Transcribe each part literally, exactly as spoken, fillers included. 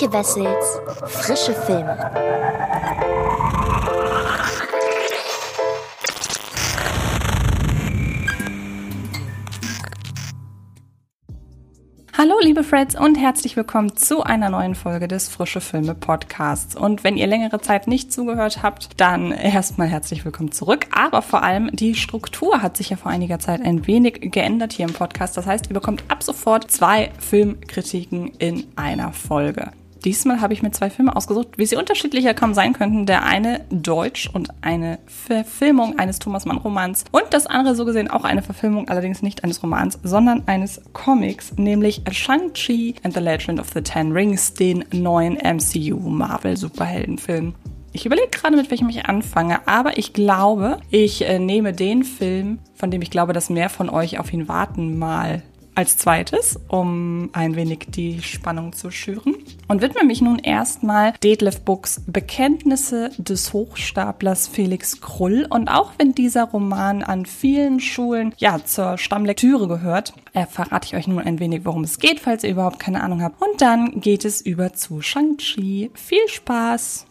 Antje Wessels, frische Filme. Hallo liebe Freds und herzlich willkommen zu einer neuen Folge des Frische Filme Podcasts. Und wenn ihr längere Zeit nicht zugehört habt, dann erstmal herzlich willkommen zurück. Aber vor allem die Struktur hat sich ja vor einiger Zeit ein wenig geändert hier im Podcast. Das heißt, ihr bekommt ab sofort zwei Filmkritiken in einer Folge. Diesmal habe ich mir zwei Filme ausgesucht, wie sie unterschiedlicher kaum sein könnten. Der eine deutsch und eine Verfilmung eines Thomas Mann Romans und das andere so gesehen auch eine Verfilmung, allerdings nicht eines Romans, sondern eines Comics, nämlich Shang-Chi and the Legend of the Ten Rings, den neuen M C U Marvel Superheldenfilm. Ich überlege gerade, mit welchem ich anfange, aber ich glaube, ich äh, nehme den Film, von dem ich glaube, dass mehr von euch auf ihn warten, mal als zweites, um ein wenig die Spannung zu schüren. Und widme mich nun erstmal Detlev Bucks Bekenntnisse des Hochstaplers Felix Krull. Und auch wenn dieser Roman an vielen Schulen ja zur Stammlektüre gehört, äh, verrate ich euch nun ein wenig, worum es geht, falls ihr überhaupt keine Ahnung habt. Und dann geht es über zu Shang-Chi. Viel Spaß!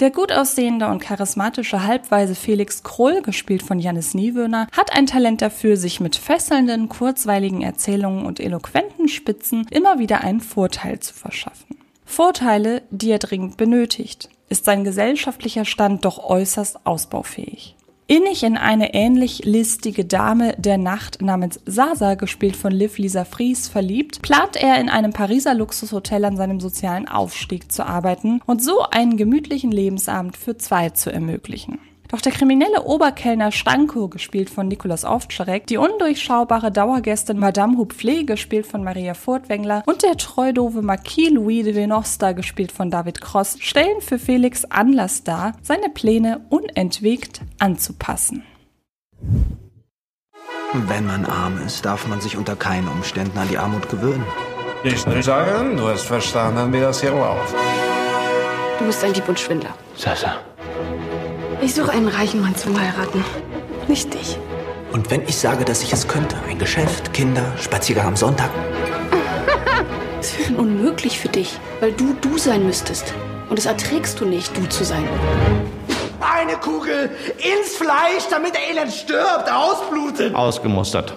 Der gut aussehende und charismatische Halbweise Felix Krull, gespielt von Jannis Niewöhner, hat ein Talent dafür, sich mit fesselnden, kurzweiligen Erzählungen und eloquenten Spitzen immer wieder einen Vorteil zu verschaffen. Vorteile, die er dringend benötigt, ist sein gesellschaftlicher Stand doch äußerst ausbaufähig. Innig in eine ähnlich listige Dame der Nacht namens Sasa, gespielt von Liv Lisa Fries, verliebt, plant er in einem Pariser Luxushotel an seinem sozialen Aufstieg zu arbeiten und so einen gemütlichen Lebensabend für zwei zu ermöglichen. Doch der kriminelle Oberkellner Stanko, gespielt von Nicholas Ofczarek, die undurchschaubare Dauergästin Madame Houppelé, gespielt von Maria Furtwängler, und der treudove Marquis Louis de Venosta, gespielt von David Kross, stellen für Felix Anlass dar, seine Pläne unentwegt anzupassen. Wenn man arm ist, darf man sich unter keinen Umständen an die Armut gewöhnen. Ich will sagen, du hast verstanden, wie das hier läuft. Du bist ein Dieb und Schwindler. Sasa. Ich suche einen reichen Mann zum Heiraten, nicht dich. Und wenn ich sage, dass ich es könnte, ein Geschäft, Kinder, Spaziergang am Sonntag. Es wäre unmöglich für dich, weil du du sein müsstest. Und es erträgst du nicht, du zu sein. Eine Kugel ins Fleisch, damit der Elend stirbt, ausblutet. Ausgemustert.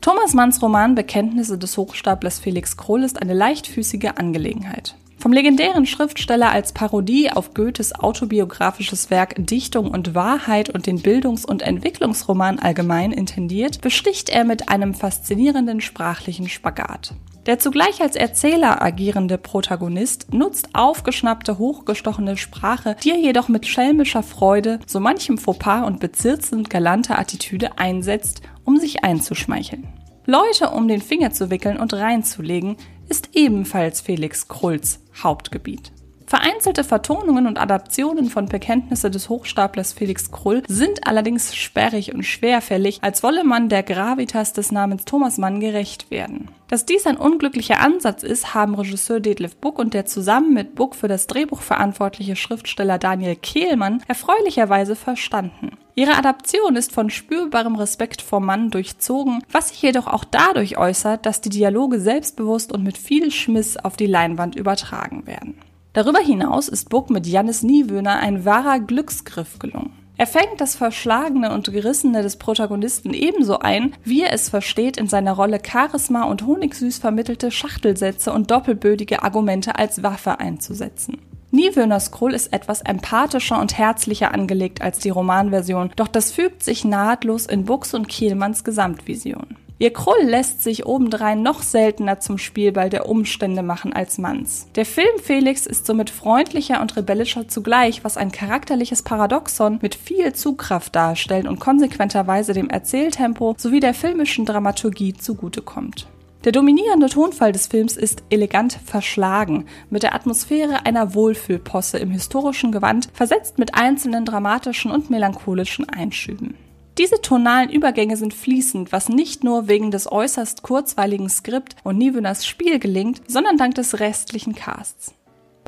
Thomas Manns Roman Bekenntnisse des Hochstaplers Felix Krull ist eine leichtfüßige Angelegenheit. Vom legendären Schriftsteller als Parodie auf Goethes autobiografisches Werk Dichtung und Wahrheit und den Bildungs- und Entwicklungsroman allgemein intendiert, besticht er mit einem faszinierenden sprachlichen Spagat. Der zugleich als Erzähler agierende Protagonist nutzt aufgeschnappte, hochgestochene Sprache, die er jedoch mit schelmischer Freude, so manchem Fauxpas und bezirzend galanter Attitüde einsetzt, um sich einzuschmeicheln. Leute um den Finger zu wickeln und reinzulegen, ist ebenfalls Felix Krulls Hauptgebiet. Vereinzelte Vertonungen und Adaptionen von Bekenntnisse des Hochstaplers Felix Krull sind allerdings sperrig und schwerfällig, als wolle man der Gravitas des Namens Thomas Mann gerecht werden. Dass dies ein unglücklicher Ansatz ist, haben Regisseur Detlev Buck und der zusammen mit Buck für das Drehbuch verantwortliche Schriftsteller Daniel Kehlmann erfreulicherweise verstanden. Ihre Adaption ist von spürbarem Respekt vor Mann durchzogen, was sich jedoch auch dadurch äußert, dass die Dialoge selbstbewusst und mit viel Schmiss auf die Leinwand übertragen werden. Darüber hinaus ist Buck mit Jannis Niewöhner ein wahrer Glücksgriff gelungen. Er fängt das Verschlagene und Gerissene des Protagonisten ebenso ein, wie er es versteht, in seiner Rolle Charisma und honigsüß vermittelte Schachtelsätze und doppelbödige Argumente als Waffe einzusetzen. Niewöhners Krull ist etwas empathischer und herzlicher angelegt als die Romanversion, doch das fügt sich nahtlos in Bucks und Kehlmanns Gesamtvision. Ihr Krull lässt sich obendrein noch seltener zum Spielball der Umstände machen als Manns. Der Film Felix ist somit freundlicher und rebellischer zugleich, was ein charakterliches Paradoxon mit viel Zugkraft darstellt und konsequenterweise dem Erzähltempo sowie der filmischen Dramaturgie zugutekommt. Der dominierende Tonfall des Films ist elegant verschlagen, mit der Atmosphäre einer Wohlfühlposse im historischen Gewand, versetzt mit einzelnen dramatischen und melancholischen Einschüben. Diese tonalen Übergänge sind fließend, was nicht nur wegen des äußerst kurzweiligen Skript und Niewöhners Spiel gelingt, sondern dank des restlichen Casts.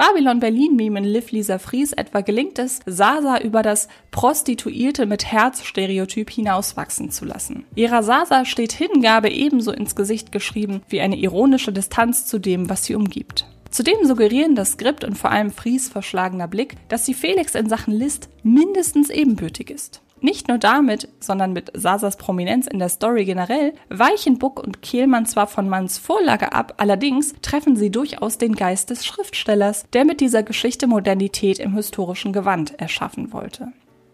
Babylon-Berlin-Memen Liv Lisa Fries etwa gelingt es, Sasa über das Prostituierte mit Herz-Stereotyp hinauswachsen zu lassen. Ihrer Sasa steht Hingabe ebenso ins Gesicht geschrieben wie eine ironische Distanz zu dem, was sie umgibt. Zudem suggerieren das Skript und vor allem Fries verschlagener Blick, dass sie Felix in Sachen List mindestens ebenbürtig ist. Nicht nur damit, sondern mit Sasas Prominenz in der Story generell, weichen Buck und Kehlmann zwar von Manns Vorlage ab, allerdings treffen sie durchaus den Geist des Schriftstellers, der mit dieser Geschichte Modernität im historischen Gewand erschaffen wollte.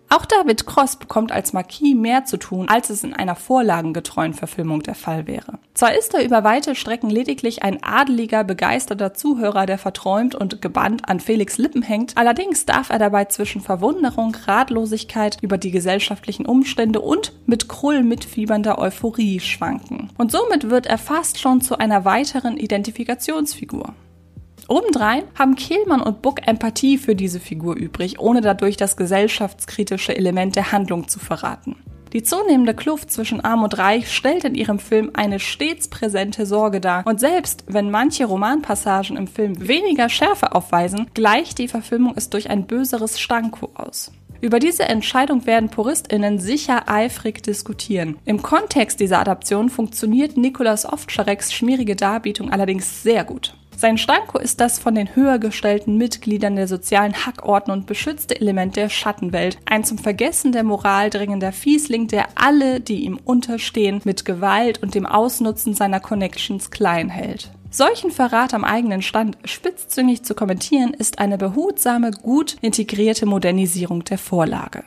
Auch David Kross bekommt als Marquis mehr zu tun, als es in einer vorlagengetreuen Verfilmung der Fall wäre. Zwar ist er über weite Strecken lediglich ein adeliger, begeisterter Zuhörer, der verträumt und gebannt an Felix' Lippen hängt, allerdings darf er dabei zwischen Verwunderung, Ratlosigkeit über die gesellschaftlichen Umstände und mit Krull mitfiebernder Euphorie schwanken. Und somit wird er fast schon zu einer weiteren Identifikationsfigur. Obendrein haben Kehlmann und Buck Empathie für diese Figur übrig, ohne dadurch das gesellschaftskritische Element der Handlung zu verraten. Die zunehmende Kluft zwischen Arm und Reich stellt in ihrem Film eine stets präsente Sorge dar. Und selbst wenn manche Romanpassagen im Film weniger Schärfe aufweisen, gleicht die Verfilmung es durch ein böseres Stanko aus. Über diese Entscheidung werden PuristInnen sicher eifrig diskutieren. Im Kontext dieser Adaption funktioniert Nicholas Ofczareks schmierige Darbietung allerdings sehr gut. Sein Stanko ist das von den höher gestellten Mitgliedern der sozialen Hackordnung und beschützte Element der Schattenwelt, ein zum Vergessen der Moral dringender Fiesling, der alle, die ihm unterstehen, mit Gewalt und dem Ausnutzen seiner Connections klein hält. Solchen Verrat am eigenen Stand spitzzüngig zu kommentieren, ist eine behutsame, gut integrierte Modernisierung der Vorlage.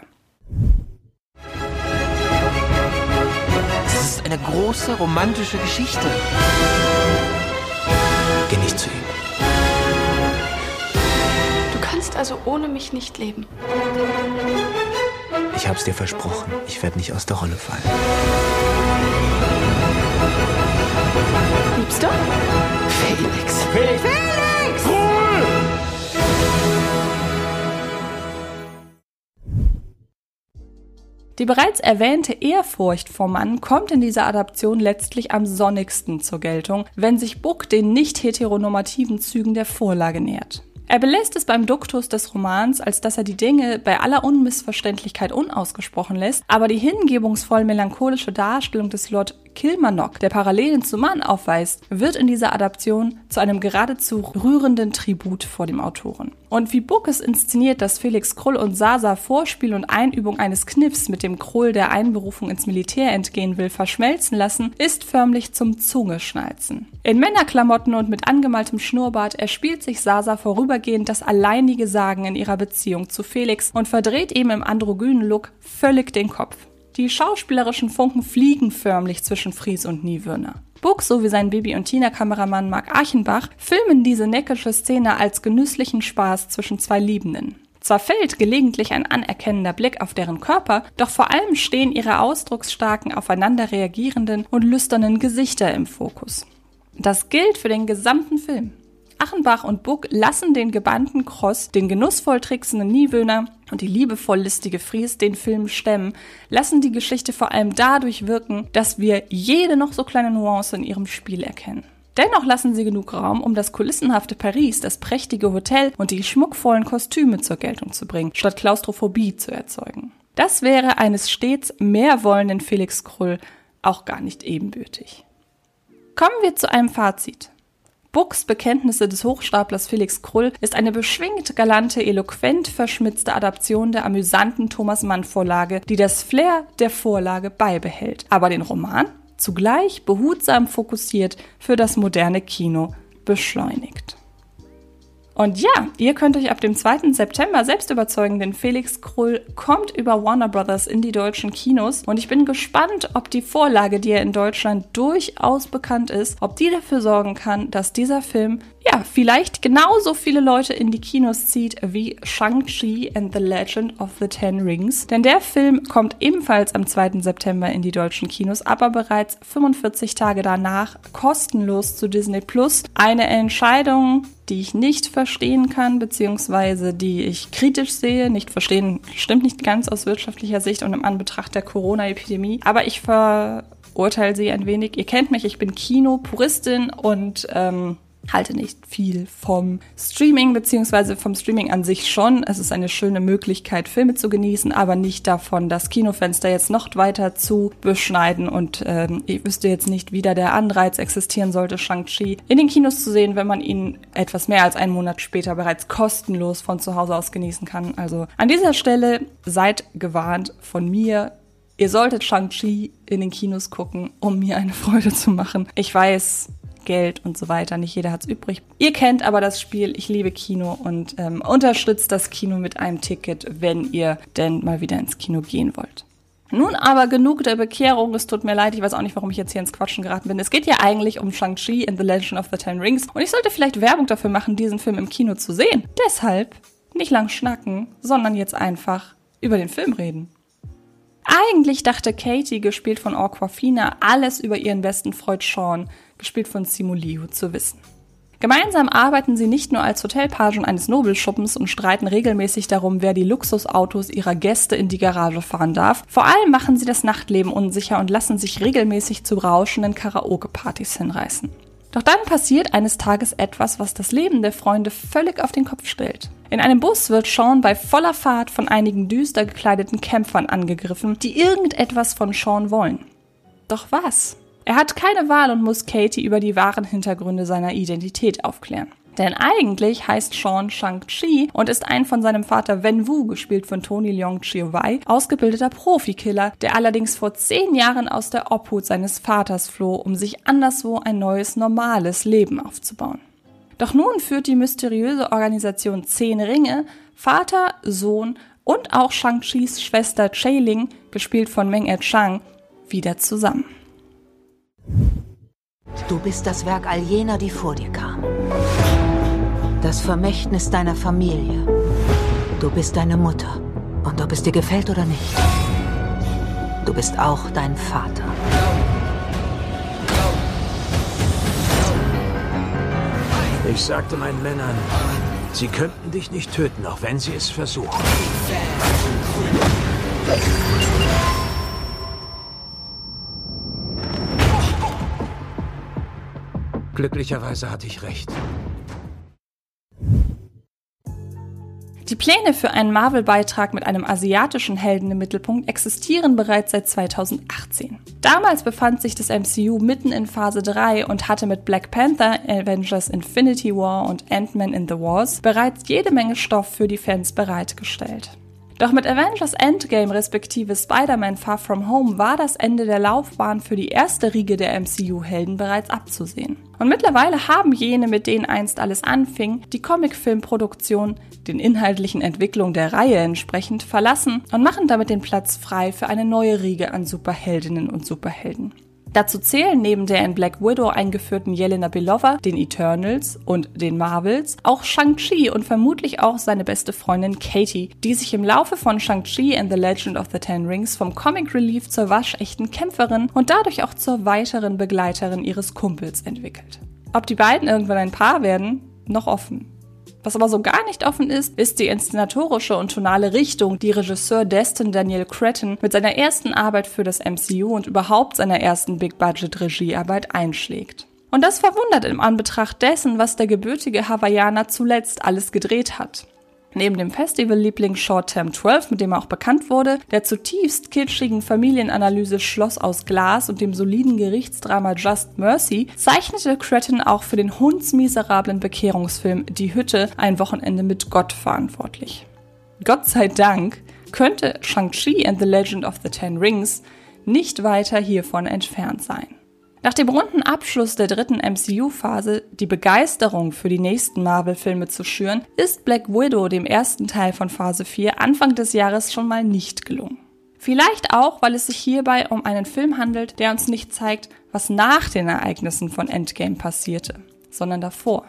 Das ist eine große romantische Geschichte. Geh nicht zu ihm. Du kannst also ohne mich nicht leben. Ich hab's dir versprochen. Ich werde nicht aus der Rolle fallen. Liebst du? Felix. Felix! Felix! Ruhe! Die bereits erwähnte Ehrfurcht vor Mann kommt in dieser Adaption letztlich am sonnigsten zur Geltung, wenn sich Buck den nicht heteronormativen Zügen der Vorlage nähert. Er belässt es beim Duktus des Romans, als dass er die Dinge bei aller Unmissverständlichkeit unausgesprochen lässt, aber die hingebungsvoll melancholische Darstellung des Lord Kilmarnock, der Parallelen zu Mann aufweist, wird in dieser Adaption zu einem geradezu rührenden Tribut vor dem Autoren. Und wie Buck es inszeniert, dass Felix Krull und Sasa Vorspiel und Einübung eines Kniffs mit dem Krull, der Einberufung ins Militär entgehen will, verschmelzen lassen, ist förmlich zum Zungeschnalzen. In Männerklamotten und mit angemaltem Schnurrbart erspielt sich Sasa vorübergehend das alleinige Sagen in ihrer Beziehung zu Felix und verdreht ihm im androgynen Look völlig den Kopf. Die schauspielerischen Funken fliegen förmlich zwischen Fries und Niewöhner. Buck sowie sein Baby- und Tina-Kameramann Marc Achenbach filmen diese neckische Szene als genüsslichen Spaß zwischen zwei Liebenden. Zwar fällt gelegentlich ein anerkennender Blick auf deren Körper, doch vor allem stehen ihre ausdrucksstarken, aufeinander reagierenden und lüsternen Gesichter im Fokus. Das gilt für den gesamten Film. Achenbach und Buck lassen den gebannten Kross, den genussvoll tricksenden Niewöhner und die liebevoll listige Fries den Film stemmen, lassen die Geschichte vor allem dadurch wirken, dass wir jede noch so kleine Nuance in ihrem Spiel erkennen. Dennoch lassen sie genug Raum, um das kulissenhafte Paris, das prächtige Hotel und die schmuckvollen Kostüme zur Geltung zu bringen, statt Klaustrophobie zu erzeugen. Das wäre eines stets mehr wollenden Felix Krull auch gar nicht ebenbürtig. Kommen wir zu einem Fazit. Bucks Bekenntnisse des Hochstaplers Felix Krull ist eine beschwingt, galante, eloquent verschmitzte Adaption der amüsanten Thomas-Mann-Vorlage, die das Flair der Vorlage beibehält, aber den Roman zugleich behutsam fokussiert für das moderne Kino beschleunigt. Und ja, ihr könnt euch ab dem zweiten September selbst überzeugen, denn Felix Krull kommt über Warner Brothers in die deutschen Kinos und ich bin gespannt, ob die Vorlage, die ja in Deutschland durchaus bekannt ist, ob die dafür sorgen kann, dass dieser Film ja vielleicht genauso viele Leute in die Kinos zieht wie Shang-Chi and the Legend of the Ten Rings, denn der Film kommt ebenfalls am zweiten September in die deutschen Kinos, aber bereits fünfundvierzig Tage danach kostenlos zu Disney Plus. Eine Entscheidung, die ich nicht verstehen kann, beziehungsweise die ich kritisch sehe. Nicht verstehen stimmt nicht ganz aus wirtschaftlicher Sicht und im Anbetracht der Corona-Epidemie. Aber ich verurteile sie ein wenig. Ihr kennt mich, ich bin Kinopuristin und ähm, halte nicht viel vom Streaming, beziehungsweise vom Streaming an sich schon. Es ist eine schöne Möglichkeit, Filme zu genießen, aber nicht davon, das Kinofenster jetzt noch weiter zu beschneiden. Und ähm, ich wüsste jetzt nicht, wie da der Anreiz existieren sollte, Shang-Chi in den Kinos zu sehen, wenn man ihn etwas mehr als einen Monat später bereits kostenlos von zu Hause aus genießen kann. Also an dieser Stelle seid gewarnt von mir. Ihr solltet Shang-Chi in den Kinos gucken, um mir eine Freude zu machen. Ich weiß, Geld und so weiter, nicht jeder hat's übrig. Ihr kennt aber das Spiel, ich liebe Kino und ähm, unterstützt das Kino mit einem Ticket, wenn ihr denn mal wieder ins Kino gehen wollt. Nun aber genug der Bekehrung, es tut mir leid, ich weiß auch nicht, warum ich jetzt hier ins Quatschen geraten bin. Es geht ja eigentlich um Shang-Chi and the Legend of the Ten Rings und ich sollte vielleicht Werbung dafür machen, diesen Film im Kino zu sehen. Deshalb nicht lang schnacken, sondern jetzt einfach über den Film reden. Eigentlich dachte Katie, gespielt von Awkwafina, alles über ihren besten Freund Sean, gespielt von Simu Liu, zu wissen. Gemeinsam arbeiten sie nicht nur als Hotelpagen eines Nobelschuppens und streiten regelmäßig darum, wer die Luxusautos ihrer Gäste in die Garage fahren darf. Vor allem machen sie das Nachtleben unsicher und lassen sich regelmäßig zu rauschenden Karaoke-Partys hinreißen. Doch dann passiert eines Tages etwas, was das Leben der Freunde völlig auf den Kopf stellt. In einem Bus wird Sean bei voller Fahrt von einigen düster gekleideten Kämpfern angegriffen, die irgendetwas von Sean wollen. Doch was? Er hat keine Wahl und muss Katie über die wahren Hintergründe seiner Identität aufklären. Denn eigentlich heißt Sean Shang-Chi und ist ein von seinem Vater Wen Wu, gespielt von Tony Leung Chiu-wai, ausgebildeter Profikiller, der allerdings vor zehn Jahren aus der Obhut seines Vaters floh, um sich anderswo ein neues, normales Leben aufzubauen. Doch nun führt die mysteriöse Organisation Zehn Ringe Vater, Sohn und auch Shang-Chis Schwester Chailing, gespielt von Meng'er Chang, wieder zusammen. Du bist das Werk all jener, die vor dir kamen. Das Vermächtnis deiner Familie. Du bist deine Mutter. Und ob es dir gefällt oder nicht, du bist auch dein Vater. Ich sagte meinen Männern, sie könnten dich nicht töten, auch wenn sie es versuchen. Glücklicherweise hatte ich recht. Die Pläne für einen Marvel-Beitrag mit einem asiatischen Helden im Mittelpunkt existieren bereits seit zweitausendachtzehn. Damals befand sich das M C U mitten in Phase drei und hatte mit Black Panther, Avengers Infinity War und Ant-Man and the Wasp bereits jede Menge Stoff für die Fans bereitgestellt. Doch mit Avengers Endgame respektive Spider-Man Far From Home war das Ende der Laufbahn für die erste Riege der M C U-Helden bereits abzusehen. Und mittlerweile haben jene, mit denen einst alles anfing, die Comicfilmproduktion, den inhaltlichen Entwicklung der Reihe entsprechend, verlassen und machen damit den Platz frei für eine neue Riege an Superheldinnen und Superhelden. Dazu zählen neben der in Black Widow eingeführten Yelena Belova, den Eternals und den Marvels, auch Shang-Chi und vermutlich auch seine beste Freundin Katie, die sich im Laufe von Shang-Chi and the Legend of the Ten Rings vom Comic Relief zur waschechten Kämpferin und dadurch auch zur weiteren Begleiterin ihres Kumpels entwickelt. Ob die beiden irgendwann ein Paar werden, noch offen. Was aber so gar nicht offen ist, ist die inszenatorische und tonale Richtung, die Regisseur Destin Daniel Cretton mit seiner ersten Arbeit für das M C U und überhaupt seiner ersten Big-Budget-Regiearbeit einschlägt. Und das verwundert im Anbetracht dessen, was der gebürtige Hawaiianer zuletzt alles gedreht hat. Neben dem Festival-Liebling Short Term zwölf, mit dem er auch bekannt wurde, der zutiefst kitschigen Familienanalyse Schloss aus Glas und dem soliden Gerichtsdrama Just Mercy, zeichnete Cretton auch für den hundsmiserablen Bekehrungsfilm Die Hütte ein Wochenende mit Gott verantwortlich. Gott sei Dank könnte Shang-Chi and the Legend of the Ten Rings nicht weiter hiervon entfernt sein. Nach dem runden Abschluss der dritten M C U-Phase, die Begeisterung für die nächsten Marvel-Filme zu schüren, ist Black Widow, dem ersten Teil von Phase vier, Anfang des Jahres schon mal nicht gelungen. Vielleicht auch, weil es sich hierbei um einen Film handelt, der uns nicht zeigt, was nach den Ereignissen von Endgame passierte, sondern davor.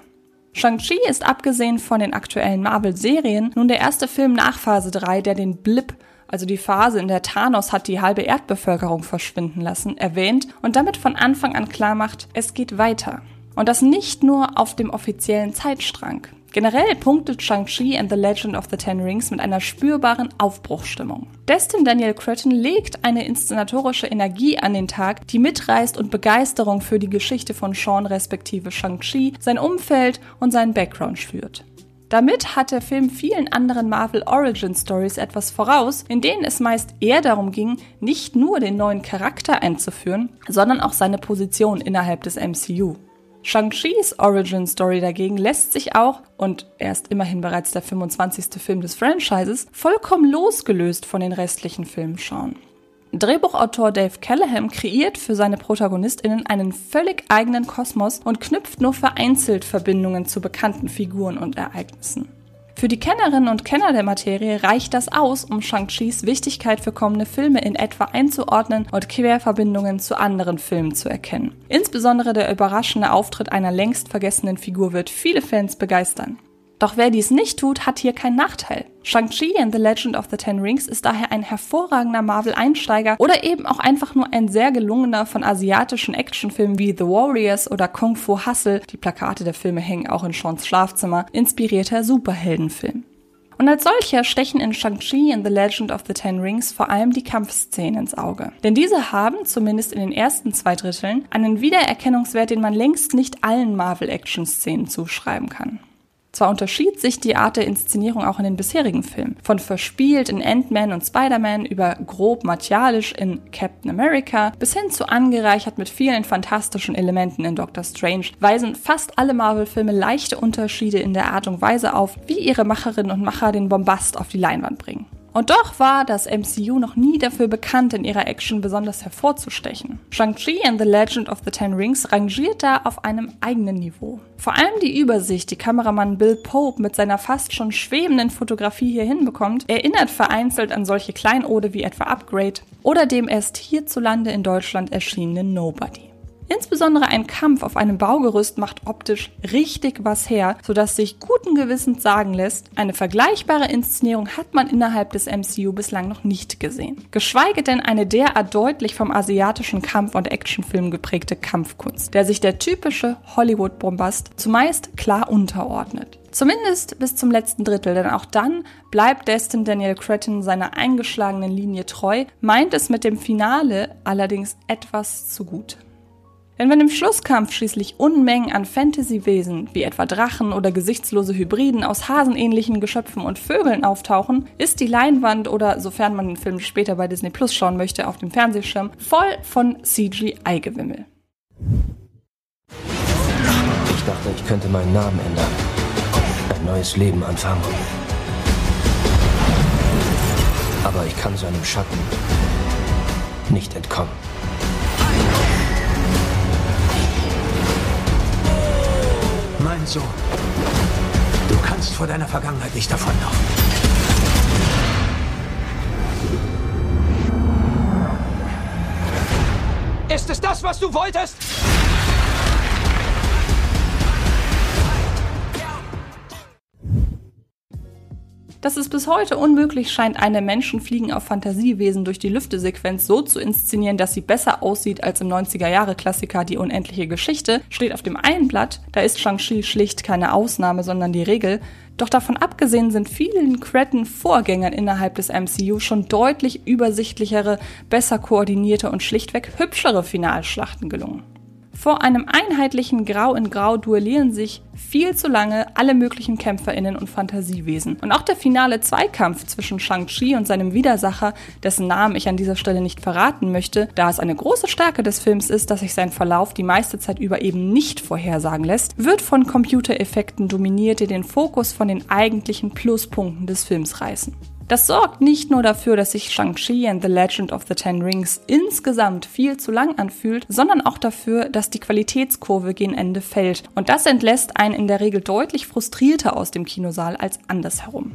Shang-Chi ist abgesehen von den aktuellen Marvel-Serien nun der erste Film nach Phase drei, der den Blip, also die Phase, in der Thanos hat die halbe Erdbevölkerung verschwinden lassen, erwähnt und damit von Anfang an klar macht, es geht weiter. Und das nicht nur auf dem offiziellen Zeitstrang. Generell punktet Shang-Chi and the Legend of the Ten Rings mit einer spürbaren Aufbruchsstimmung. Destin Daniel Cretton legt eine inszenatorische Energie an den Tag, die mitreißt und Begeisterung für die Geschichte von Sean respektive Shang-Chi, sein Umfeld und seinen Background schürt. Damit hat der Film vielen anderen Marvel-Origin-Stories etwas voraus, in denen es meist eher darum ging, nicht nur den neuen Charakter einzuführen, sondern auch seine Position innerhalb des M C U. Shang-Chis Origin-Story dagegen lässt sich auch, und er ist immerhin bereits der fünfundzwanzigste Film des Franchises, vollkommen losgelöst von den restlichen Filmen schauen. Drehbuchautor Dave Callahan kreiert für seine ProtagonistInnen einen völlig eigenen Kosmos und knüpft nur vereinzelt Verbindungen zu bekannten Figuren und Ereignissen. Für die Kennerinnen und Kenner der Materie reicht das aus, um Shang-Chis Wichtigkeit für kommende Filme in etwa einzuordnen und Querverbindungen zu anderen Filmen zu erkennen. Insbesondere der überraschende Auftritt einer längst vergessenen Figur wird viele Fans begeistern. Doch wer dies nicht tut, hat hier keinen Nachteil. Shang-Chi and the Legend of the Ten Rings ist daher ein hervorragender Marvel-Einsteiger oder eben auch einfach nur ein sehr gelungener von asiatischen Actionfilmen wie The Warriors oder Kung Fu Hustle, die Plakate der Filme hängen auch in Seans Schlafzimmer, inspirierter Superheldenfilm. Und als solcher stechen in Shang-Chi and the Legend of the Ten Rings vor allem die Kampfszenen ins Auge. Denn diese haben, zumindest in den ersten zwei Dritteln, einen Wiedererkennungswert, den man längst nicht allen Marvel-Action-Szenen zuschreiben kann. Zwar unterschied sich die Art der Inszenierung auch in den bisherigen Filmen. Von verspielt in Ant-Man und Spider-Man über grob martialisch in Captain America bis hin zu angereichert mit vielen fantastischen Elementen in Doctor Strange weisen fast alle Marvel-Filme leichte Unterschiede in der Art und Weise auf, wie ihre Macherinnen und Macher den Bombast auf die Leinwand bringen. Und doch war das M C U noch nie dafür bekannt, in ihrer Action besonders hervorzustechen. Shang-Chi and the Legend of the Ten Rings rangiert da auf einem eigenen Niveau. Vor allem die Übersicht, die Kameramann Bill Pope mit seiner fast schon schwebenden Fotografie hier hinbekommt, erinnert vereinzelt an solche Kleinode wie etwa Upgrade oder dem erst hierzulande in Deutschland erschienenen Nobody. Insbesondere ein Kampf auf einem Baugerüst macht optisch richtig was her, sodass sich guten Gewissens sagen lässt, eine vergleichbare Inszenierung hat man innerhalb des M C U bislang noch nicht gesehen. Geschweige denn eine derart deutlich vom asiatischen Kampf- und Actionfilm geprägte Kampfkunst, der sich der typische Hollywood-Bombast zumeist klar unterordnet. Zumindest bis zum letzten Drittel, denn auch dann bleibt Destin Daniel Cretton seiner eingeschlagenen Linie treu, meint es mit dem Finale allerdings etwas zu gut. Denn wenn im Schlusskampf schließlich Unmengen an Fantasy-Wesen, wie etwa Drachen oder gesichtslose Hybriden aus hasenähnlichen Geschöpfen und Vögeln auftauchen, ist die Leinwand oder, sofern man den Film später bei Disney Plus schauen möchte, auf dem Fernsehschirm voll von C G I-Gewimmel. Ich dachte, ich könnte meinen Namen ändern, ein neues Leben anfangen. Aber ich kann seinem Schatten nicht entkommen. Mein Sohn, du kannst vor deiner Vergangenheit nicht davonlaufen. Ist es das, was du wolltest? Dass es bis heute unmöglich scheint, eine Menschenfliegen auf Fantasiewesen durch die Lüfte-Sequenz so zu inszenieren, dass sie besser aussieht als im neunziger-Jahre-Klassiker Die unendliche Geschichte, steht auf dem einen Blatt, da ist Shang-Chi schlicht keine Ausnahme, sondern die Regel. Doch davon abgesehen sind vielen Cretton-Vorgängern innerhalb des M C U schon deutlich übersichtlichere, besser koordinierte und schlichtweg hübschere Finalschlachten gelungen. Vor einem einheitlichen Grau in Grau duellieren sich viel zu lange alle möglichen KämpferInnen und Fantasiewesen. Und auch der finale Zweikampf zwischen Shang-Chi und seinem Widersacher, dessen Namen ich an dieser Stelle nicht verraten möchte, da es eine große Stärke des Films ist, dass sich sein Verlauf die meiste Zeit über eben nicht vorhersagen lässt, wird von Computereffekten dominiert, die den Fokus von den eigentlichen Pluspunkten des Films reißen. Das sorgt nicht nur dafür, dass sich Shang-Chi and the Legend of the Ten Rings insgesamt viel zu lang anfühlt, sondern auch dafür, dass die Qualitätskurve gegen Ende fällt. Und das entlässt einen in der Regel deutlich frustrierter aus dem Kinosaal als andersherum.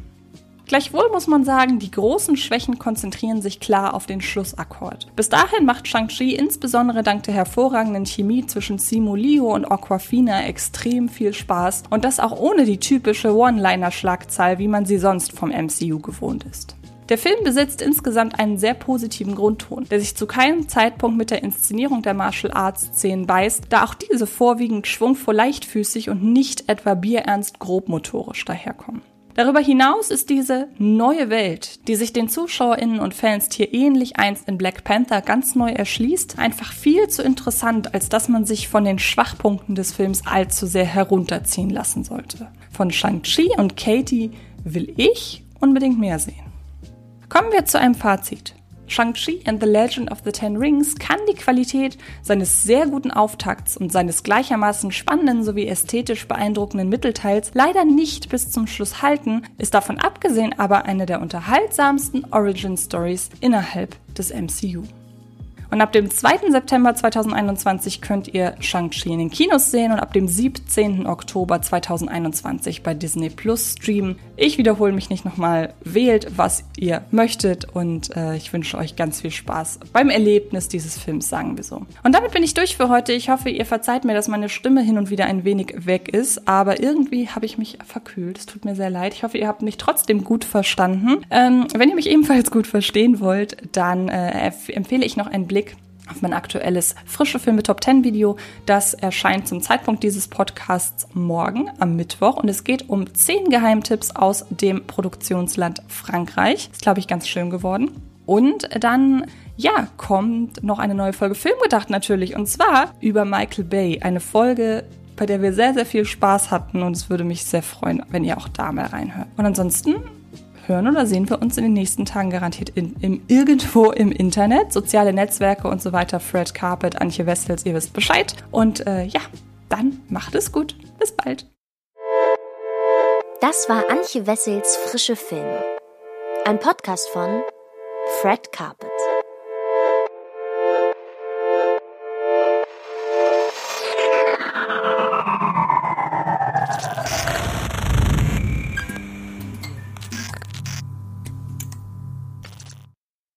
Gleichwohl muss man sagen, die großen Schwächen konzentrieren sich klar auf den Schlussakkord. Bis dahin macht Shang-Chi insbesondere dank der hervorragenden Chemie zwischen Simu Liu und Awkwafina extrem viel Spaß und das auch ohne die typische One-Liner-Schlagzahl, wie man sie sonst vom M C U gewohnt ist. Der Film besitzt insgesamt einen sehr positiven Grundton, der sich zu keinem Zeitpunkt mit der Inszenierung der Martial-Arts-Szenen beißt, da auch diese vorwiegend schwungvoll leichtfüßig und nicht etwa bierernst grobmotorisch daherkommen. Darüber hinaus ist diese neue Welt, die sich den ZuschauerInnen und Fans hier ähnlich einst in Black Panther ganz neu erschließt, einfach viel zu interessant, als dass man sich von den Schwachpunkten des Films allzu sehr herunterziehen lassen sollte. Von Shang-Chi und Katie will ich unbedingt mehr sehen. Kommen wir zu einem Fazit. Shang-Chi and the Legend of the Ten Rings kann die Qualität seines sehr guten Auftakts und seines gleichermaßen spannenden sowie ästhetisch beeindruckenden Mittelteils leider nicht bis zum Schluss halten, ist davon abgesehen aber eine der unterhaltsamsten Origin-Stories innerhalb des M C U. Und ab dem zweiten September zweitausendeinundzwanzig könnt ihr Shang-Chi in den Kinos sehen und ab dem siebzehnten Oktober zweitausendeinundzwanzig bei Disney Plus streamen. Ich wiederhole mich nicht nochmal, wählt, was ihr möchtet und äh, ich wünsche euch ganz viel Spaß beim Erlebnis dieses Films, sagen wir so. Und damit bin ich durch für heute. Ich hoffe, ihr verzeiht mir, dass meine Stimme hin und wieder ein wenig weg ist, aber irgendwie habe ich mich verkühlt. Es tut mir sehr leid. Ich hoffe, ihr habt mich trotzdem gut verstanden. Ähm, wenn ihr mich ebenfalls gut verstehen wollt, dann äh, empfehle ich noch einen Blick auf mein aktuelles frische Filme Top Ten Video. Das erscheint zum Zeitpunkt dieses Podcasts morgen am Mittwoch und es geht um zehn Geheimtipps aus dem Produktionsland Frankreich. Ist, glaube ich, ganz schön geworden. Und dann, ja, kommt noch eine neue Folge Filmgedacht natürlich und zwar über Michael Bay. Eine Folge, bei der wir sehr, sehr viel Spaß hatten und es würde mich sehr freuen, wenn ihr auch da mal reinhört. Und ansonsten hören oder sehen wir uns in den nächsten Tagen garantiert in, im, irgendwo im Internet, soziale Netzwerke und so weiter. Fred Carpet, Antje Wessels, ihr wisst Bescheid. Und äh, ja, dann macht es gut. Bis bald. Das war Antje Wessels Frische Filme. Ein Podcast von Fred Carpet.